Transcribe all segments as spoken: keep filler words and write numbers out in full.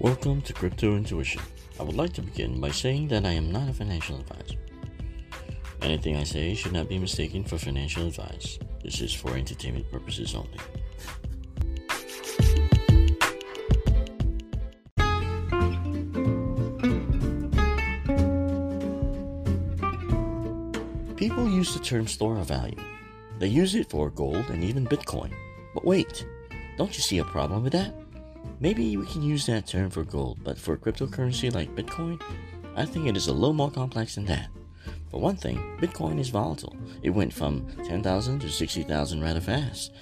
Welcome to Crypto Intuition. I would like to begin by saying that I am not a financial advisor. Anything I say should not be mistaken for financial advice. This is for entertainment purposes only. People use the term store of value. They use it for gold and even Bitcoin. But wait, don't you see a problem with that? Maybe we can use that term for gold, but for a cryptocurrency like Bitcoin, I think it is a little more complex than that. For one thing, Bitcoin is volatile. It went from ten thousand to sixty thousand rather fast.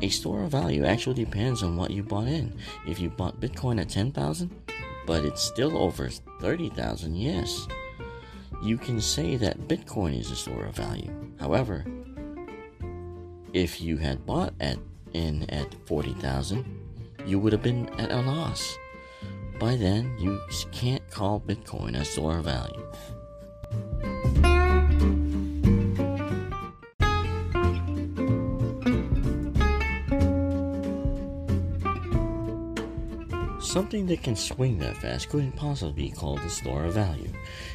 A store of value actually depends on what you bought in. If you bought Bitcoin at ten thousand, but it's still over thirty thousand, yes, you can say that Bitcoin is a store of value. However, if you had bought at, in at forty thousand, you would have been at a loss. By then, you can't call Bitcoin a store of value. Something that can swing that fast couldn't possibly be called a store of value.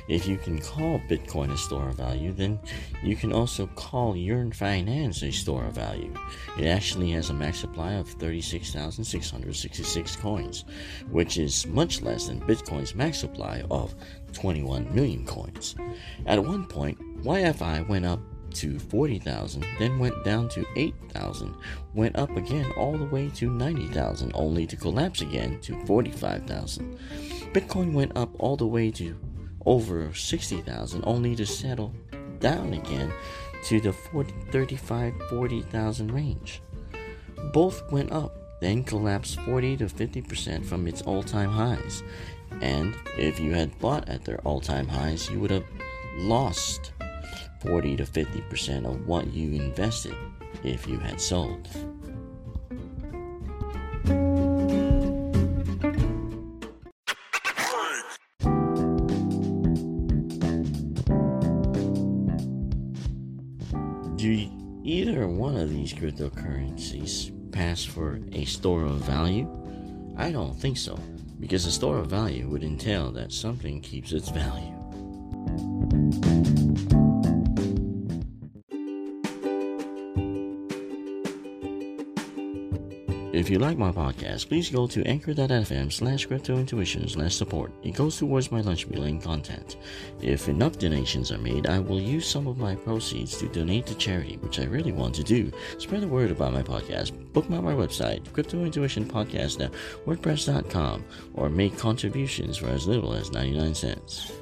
If you can call Bitcoin a store of value, then you can also call Yearn Finance a store of value. It actually has a max supply of thirty-six thousand six hundred sixty-six coins, which is much less than Bitcoin's max supply of twenty-one million coins. At one point, Y F I went up to forty thousand, then went down to eight thousand, went up again all the way to ninety thousand, only to collapse again to forty-five thousand. Bitcoin went up all the way to over sixty thousand, only to settle down again to the thirty-five to forty thousand range. Both went up, then collapsed forty to fifty percent from its all-time highs. And if you had bought at their all-time highs, you would have lost forty to fifty percent of what you invested if you had sold. Do either one of these cryptocurrencies pass for a store of value? I don't think so, because a store of value would entail that something keeps its value. If you like my podcast, please go to anchor.fm slash cryptointuition slash support. It goes towards my lunch meal and content. If enough donations are made, I will use some of my proceeds to donate to charity, which I really want to do. Spread the word about my podcast. Bookmark my website, cryptointuitionpodcast at wordpress dot com, or make contributions for as little as ninety-nine cents.